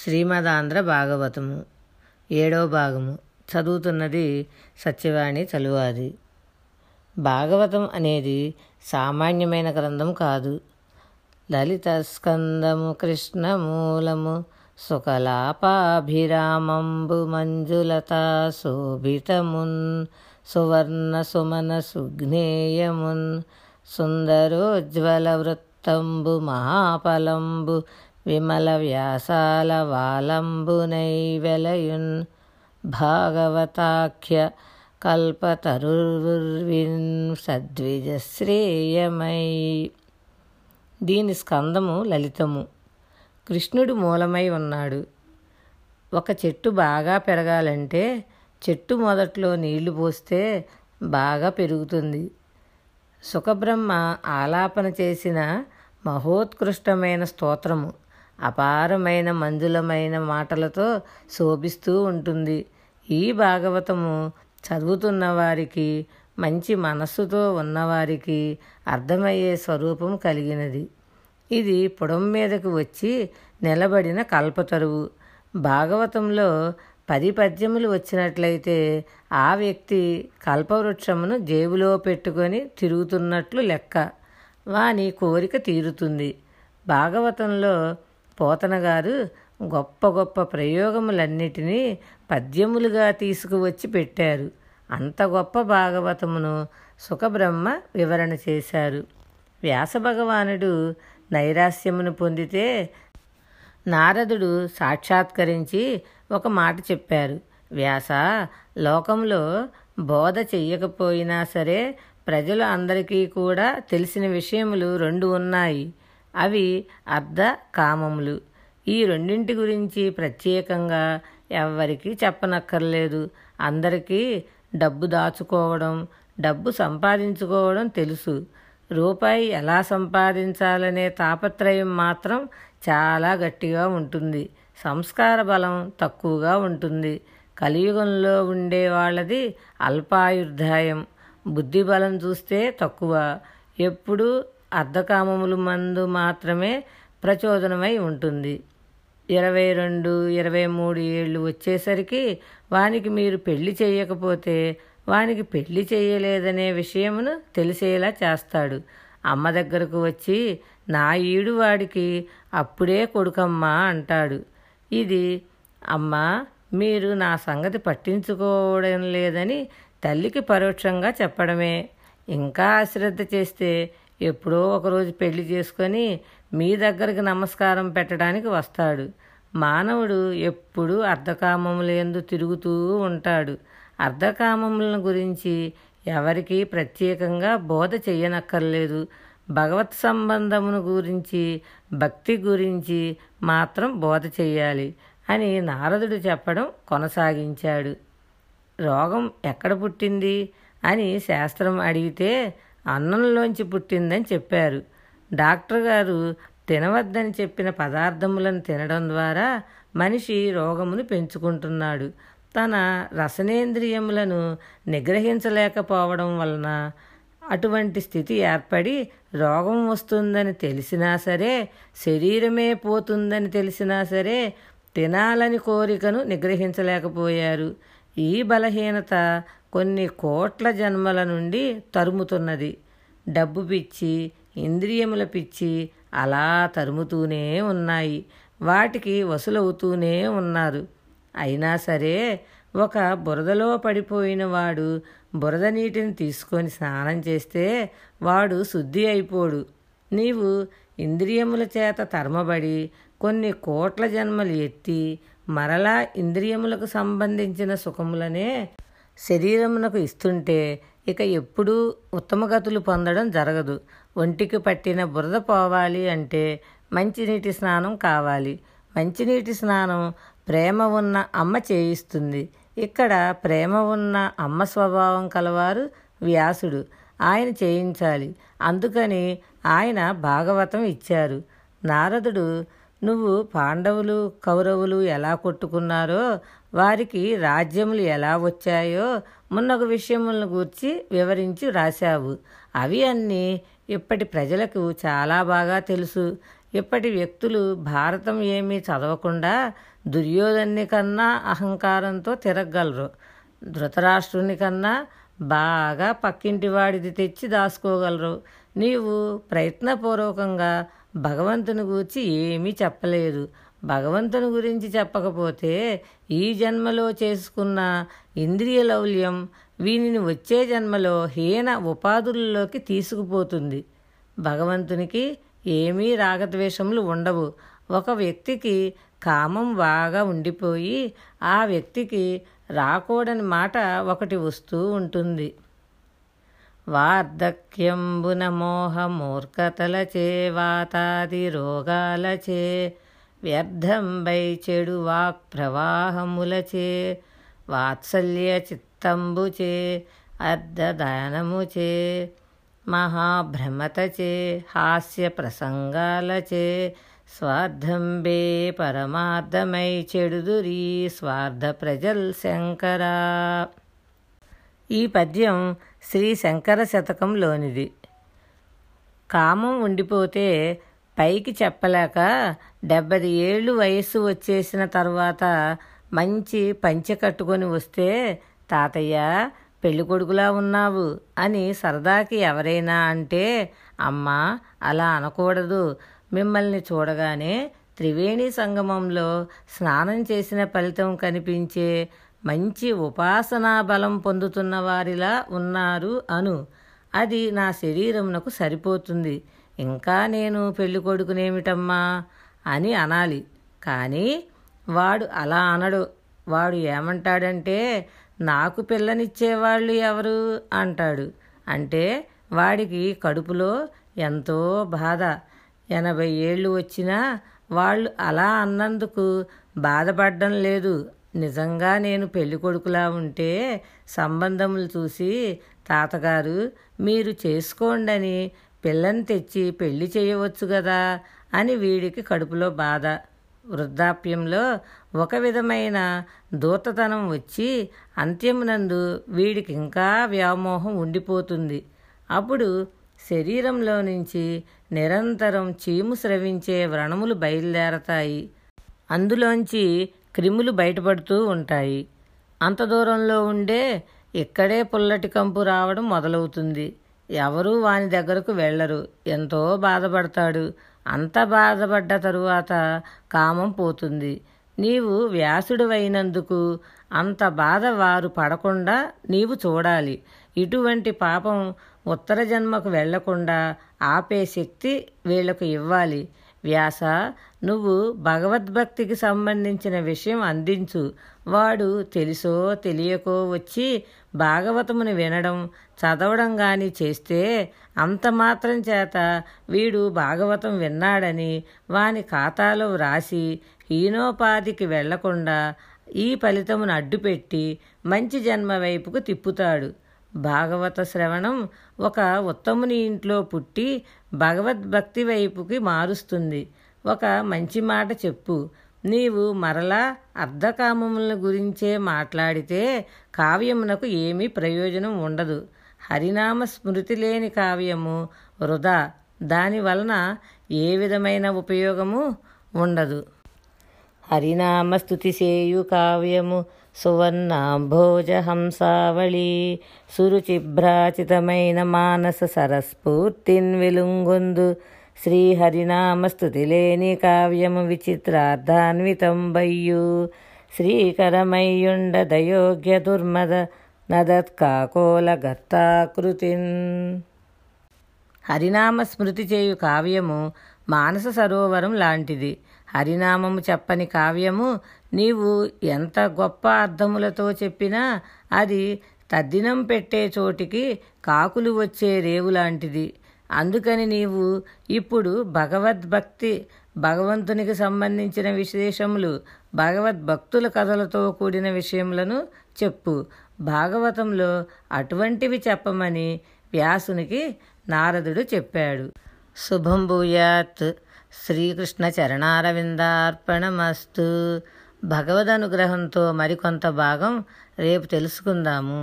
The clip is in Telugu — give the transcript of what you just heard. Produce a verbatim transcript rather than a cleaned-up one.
శ్రీమదాంధ్ర భాగవతము ఏడో భాగము. చదువుతున్నది సత్యవాణి చలువాది. భాగవతం అనేది సామాన్యమైన గ్రంథం కాదు. లలిత స్కందము కృష్ణ మూలము సుకలాపాభిరామంబు మంజులత శోభితమున్ సువర్ణ సుమన సుజ్ఞేయమున్ సుందరోజ్వల వృత్తంబు మహాఫలంబు విమల వ్యాసాల వాలంబునై వెలయున్ భాగవతాఖ్య కల్పతరుర్విన్ సద్విజశ్రేయమై. దీని స్కందము లలితము. కృష్ణుడు మూలమై ఉన్నాడు. ఒక చెట్టు బాగా పెరగాలంటే చెట్టు మొదట్లో నీళ్లు పోస్తే బాగా పెరుగుతుంది. సుఖబ్రహ్మ ఆలాపన చేసిన మహోత్కృష్టమైన స్తోత్రము అపారమైన మంజులమైన మాటలతో శోభిస్తూ ఉంటుంది. ఈ భాగవతము చదువుతున్న వారికి, మంచి మనస్సుతో ఉన్నవారికి అర్థమయ్యే స్వరూపం కలిగినది. ఇది పొడం మీదకు వచ్చి నిలబడిన కల్పతరువు. భాగవతంలో పది పద్యములు వచ్చినట్లయితే ఆ వ్యక్తి కల్పవృక్షమును జేబులో పెట్టుకొని తిరుగుతున్నట్లు లెక్క. వాని కోరిక తీరుతుంది. భాగవతంలో పోతనగారు గొప్ప గొప్ప ప్రయోగములన్నిటినీ పద్యములుగా తీసుకువచ్చి పెట్టారు. అంత గొప్ప భాగవతమును సుఖబ్రహ్మ వివరణ చేశారు. వ్యాసభగవానుడు నైరాస్యమును పొందితే నారదుడు సాక్షాత్కరించి ఒక మాట చెప్పారు. వ్యాస, లోకంలో బోధ చెయ్యకపోయినా సరే ప్రజలు అందరికీ కూడా తెలిసిన విషయములు రెండు ఉన్నాయి. అవి అర్ధ కామములు. ఈ రెండింటి గురించి ప్రత్యేకంగా ఎవ్వరికీ చెప్పనక్కర్లేదు. అందరికీ డబ్బు దాచుకోవడం, డబ్బు సంపాదించుకోవడం తెలుసు. రూపాయి ఎలా సంపాదించాలనే తాపత్రయం మాత్రం చాలా గట్టిగా ఉంటుంది. సంస్కార బలం తక్కువగా ఉంటుంది. కలియుగంలో ఉండే వాళ్ళది అల్పాయుర్ధాయం. బుద్ధి బలం చూస్తే తక్కువ. ఎప్పుడూ అర్ధకామముల మందు మాత్రమే ప్రచోదనమై ఉంటుంది. ఇరవై రెండు ఇరవై మూడు ఏళ్ళు వచ్చేసరికి వానికి మీరు పెళ్లి చేయకపోతే వానికి పెళ్లి చేయలేదనే విషయమును తెలిసేలా చేస్తాడు. అమ్మ దగ్గరకు వచ్చి నా ఈడు వాడికి అప్పుడే కొడుకమ్మా అంటాడు. ఇది అమ్మా మీరు నా సంగతి పట్టించుకోవడం లేదని తల్లికి పరోక్షంగా చెప్పడమే. ఇంకా అశ్రద్ధ చేస్తే ఎప్పుడో ఒకరోజు పెళ్లి చేసుకొని మీ దగ్గరికి నమస్కారం పెట్టడానికి వస్తాడు. మానవుడు ఎప్పుడూ అర్ధకామములందు తిరుగుతూ ఉంటాడు. అర్ధకామములను గురించి ఎవరికీ ప్రత్యేకంగా బోధ చెయ్యనక్కర్లేదు. భగవత్ సంబంధమును గురించి, భక్తి గురించి మాత్రం బోధ చెయ్యాలి అని నారదుడు చెప్పడం కొనసాగించాడు. రోగం ఎక్కడ పుట్టింది అని శాస్త్రం అడిగితే అన్నంలోంచి పుట్టిందని చెప్పారు. డాక్టర్ గారు తినవద్దని చెప్పిన పదార్థములను తినడం ద్వారా మనిషి రోగమును పెంచుకుంటున్నాడు. తన రసనేంద్రియములను నిగ్రహించలేకపోవడం వలన అటువంటి స్థితి ఏర్పడి రోగం వస్తుందని తెలిసినా సరే, శరీరమే పోతుందని తెలిసినా సరే తినాలని కోరికను నిగ్రహించలేకపోయారు. ఈ బలహీనత కొన్ని కోట్ల జన్మల నుండి తరుముతున్నది. డబ్బు పిచ్చి, ఇంద్రియముల పిచ్చి అలా తరుముతూనే ఉన్నాయి. వాటికి వసులవుతూనే ఉన్నారు. అయినా సరే ఒక బురదలో పడిపోయిన వాడు బురద నీటిని తీసుకొని స్నానం చేస్తే వాడు శుద్ధి అయిపోడు. నీవు ఇంద్రియముల చేత తరమబడి కొన్ని కోట్ల జన్మలు ఎత్తి మరలా ఇంద్రియములకు సంబంధించిన సుఖములనే శరీరమునకు ఇస్తుంటే ఇక ఎప్పుడూ ఉత్తమగతులు పొందడం జరగదు. ఒంటికి పట్టిన బురద పోవాలి అంటే మంచినీటి స్నానం కావాలి. మంచినీటి స్నానం ప్రేమ ఉన్న అమ్మ చేయిస్తుంది. ఇక్కడ ప్రేమ ఉన్న అమ్మ స్వభావం కలవారు వ్యాసుడు. ఆయన చేయించాలి. అందుకని ఆయన భాగవతం ఇచ్చారు. నారదుడు, నువ్వు పాండవులు కౌరవులు ఎలా కొట్టుకున్నారో, వారికి రాజ్యములు ఎలా వచ్చాయో మున్నొక విషయములను గూర్చి వివరించి రాశావు. అవి అన్నీ ఇప్పటి ప్రజలకు చాలా బాగా తెలుసు. ఇప్పటి వ్యక్తులు భారతం ఏమీ చదవకుండా దుర్యోధన్ని కన్నా అహంకారంతో తిరగలరు, ధృతరాష్ట్రుని కన్నా బాగా పక్కింటి వాడిది తెచ్చి దాచుకోగలరు. నీవు ప్రయత్నపూర్వకంగా భగవంతుని గురించి ఏమీ చెప్పలేదు. భగవంతుని గురించి చెప్పకపోతే ఈ జన్మలో చేసుకున్న ఇంద్రియ లౌల్యం వీనిని వచ్చే జన్మలో హీన ఉపాధుల్లోకి తీసుకుపోతుంది. భగవంతునికి ఏమీ రాగద్వేషములు ఉండవు. ఒక వ్యక్తికి కామం బాగా ఉండిపోయి ఆ వ్యక్తికి రాకూడని మాట ఒకటి వస్తూ ఉంటుంది. వార్ధక్యంబున మోహ మూర్ఖతలచే వాతాది రోగాలచే వ్యర్థంబై చెడు వాక్ ప్రవాహములచే వాత్సల్య చిత్తంబుచే అర్ధదానముచే మహాభ్రమతచే హాస్య ప్రసంగాలచే స్వార్థంబే పరమార్థమై చెడుదురీ స్వార్థ ప్రజల్ శంకరా. ఈ పద్యం శ్రీ శంకర శతకంలోనిది. కామం ఉండిపోతే పైకి చెప్పలేక డెబ్బై ఏళ్ళు వయస్సు వచ్చేసిన తర్వాత మంచి పంచె కట్టుకొని వస్తే తాతయ్య పెళ్ళికొడుకులా ఉన్నావు అని సరదాకి ఎవరైనా అంటే, అమ్మ అలా అనకూడదు, మిమ్మల్ని చూడగానే త్రివేణి సంగమంలో స్నానం చేసిన ఫలితం కనిపించే మంచి ఉపాసనా బలం పొందుతున్న వారిలా ఉన్నారు అను. అది నా శరీరమునకు సరిపోతుంది, ఇంకా నేను పెళ్ళికొడుకునేమిటమ్మా అని అనాలి. కానీ వాడు అలా అనడు. వాడు ఏమంటాడంటే, నాకు పిల్లనిచ్చేవాళ్ళు ఎవరు అంటాడు. అంటే వాడికి కడుపులో ఎంతో బాధ. ఎనభై ఏళ్ళు వచ్చినా వాళ్ళు అలా అన్నందుకు బాధపడడం లేదు. నిజంగా నేను పెళ్ళికొడుకులా ఉంటే సంబంధములు చూసి తాతగారు మీరు చేసుకోండని పిల్లని తెచ్చి పెళ్లి చేయవచ్చు కదా అని వీడికి కడుపులో బాధ. వృద్ధాప్యంలో ఒక విధమైన దూతతనం వచ్చి అంత్యమునందు వీడికి ఇంకా వ్యామోహం ఉండిపోతుంది. అప్పుడు శరీరంలో నుంచి నిరంతరం చీము స్రవించే వ్రణములు బయలుదేరతాయి. అందులోంచి క్రిములు బయటపడుతూ ఉంటాయి. అంత దూరంలో ఉండే ఇక్కడే పుల్లటి కంపు రావడం మొదలవుతుంది. ఎవరూ వాని దగ్గరకు వెళ్ళరు. ఎంతో బాధపడతాడు. అంత బాధపడ్డ తరువాత కామం పోతుంది. నీవు వ్యాసుడివైనందుకు అంత బాధ వారు పడకుండా నీవు చూడాలి. ఇటువంటి పాపం ఉత్తర జన్మకు వెళ్లకుండా ఆపే శక్తి వీళ్లకు ఇవ్వాలి. వ్యాస, నువ్వు భగవద్భక్తికి సంబంధించిన విషయం అందించు. వాడు తెలుసో తెలియకో వచ్చి భాగవతమును వినడం చదవడం కానీ చేస్తే అంత మాత్రం చేత వీడు భాగవతం విన్నాడని వాని ఖాతాలో వ్రాసి హీనోపాధికి వెళ్లకుండా ఈ ఫలితమును అడ్డుపెట్టి మంచి జన్మ వైపుకు తిప్పుతాడు. భాగవత శ్రవణం ఒక ఉత్తముని ఇంట్లో పుట్టి భగవద్భక్తి వైపుకి మారుస్తుంది. ఒక మంచి మాట చెప్పు. నీవు మరలా అర్ధకామముల గురించే మాట్లాడితే కావ్యమునకు ఏమీ ప్రయోజనం ఉండదు. హరినామ స్మృతి లేని కావ్యము వృధా. దానివలన ఏ విధమైన ఉపయోగము ఉండదు. హరినామ స్తుతి చేయు కావ్యము సువర్ణాంభోజ హంసావళి సురుచిభ్రాచితమైన మానస సరస్ఫూర్తిన్ వెలుంగొందు. శ్రీహరినామ స్తుతి లేని కావ్యము విచిత్రార్థాన్వితంబయ్యు శ్రీకరమయ్యుండ దయోగ్య దుర్మద నదత్కాకోల గర్తాకృతిన్. హరినామ స్మృతి చేయు కావ్యము మానస సరోవరం లాంటిది. హరినామము చెప్పని కావ్యము నీవు ఎంత గొప్ప అర్థములతో చెప్పినా అది తద్దినం పెట్టే చోటికి కాకులు వచ్చే రేవు లాంటిది. అందుకని నీవు ఇప్పుడు భగవద్భక్తి, భగవంతునికి సంబంధించిన విశేషములు, భగవద్భక్తుల కథలతో కూడిన విషయములను చెప్పు. భాగవతంలో అటువంటివి చెప్పమని వ్యాసునికి నారదుడు చెప్పాడు. శుభం భూయాత్. శ్రీకృష్ణ చరణారవిందార్పణమస్తు. భగవద్ అనుగ్రహంతో మరికొంత భాగం రేపు తెలుసుకుందాము.